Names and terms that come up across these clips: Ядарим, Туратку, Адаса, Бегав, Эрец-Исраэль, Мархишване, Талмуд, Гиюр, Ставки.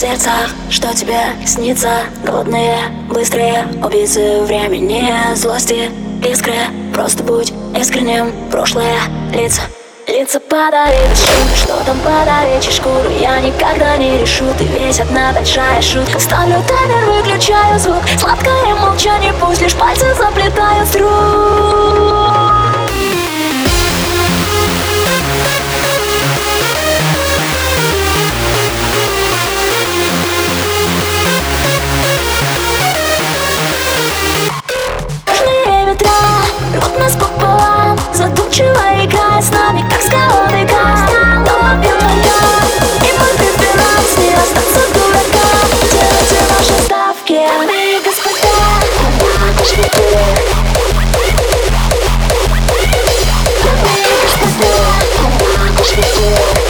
сердца, что тебе снится? Голодные, быстрые убийцы времени, злости, искры. Просто будь искренним, прошлое, лица подоречишь, что там подоречишь, шкуру я никогда не решу. Ты весь одна большая шутка. Ставлю таймер, выключаю звук. Сладкое молчание, пусть лишь пальцы заплетают струк. Задумчиво играет с нами, как скаловый газ. Дома пьет вода, и мы припираемся не остаться дурака. Делайте ваши ставки, дамы и господа. Да, даже не ты. Дамы и господа, да, даже не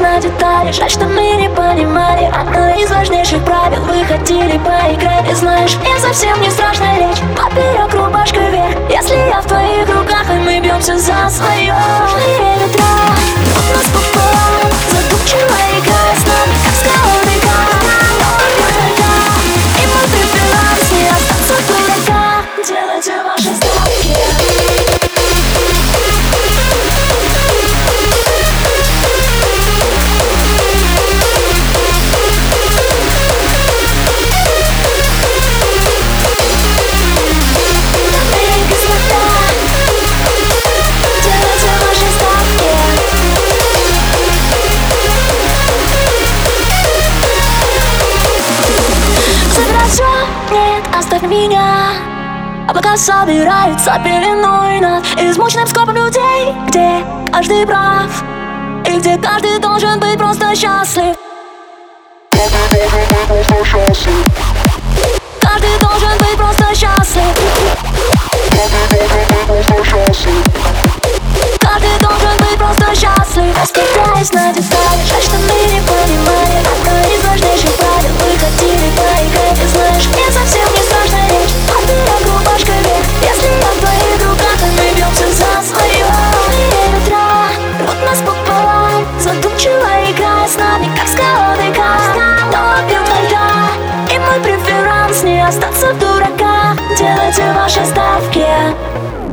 на детали. Жаль, что мы не понимали одно из важнейших правил. Вы хотели поиграть, и знаешь, мне совсем не страшно лечь поперек рубашкой вверх, если я в твоих руках, и мы бьемся за свое. Нужные ветра, у нас купола, задумчиво играя с нами, как скаловый газ. И мы припираемся не остаться дурака. Делайте ваши ставки. Меня облака собираются пеленой над измученным скопом людей, где каждый прав и где каждый должен быть просто счастлив. Каждый должен быть просто счастлив. Каждый должен быть просто счастлив. Распытаясь на детали, жаль, что мы не понимали одно из важнейших правил. Вы хотели поиграть, и знаешь, мне совсем не страшно речь поперек рубашкой вверх, если я в твоих руках, и мы бьемся за свое. Нужные ветра рвут нас пополам, задумчиво играя с нами, как скаловый газ. Дома пьет вода, и мой преферанс не остаться в дурака. Делайте ваши ставки.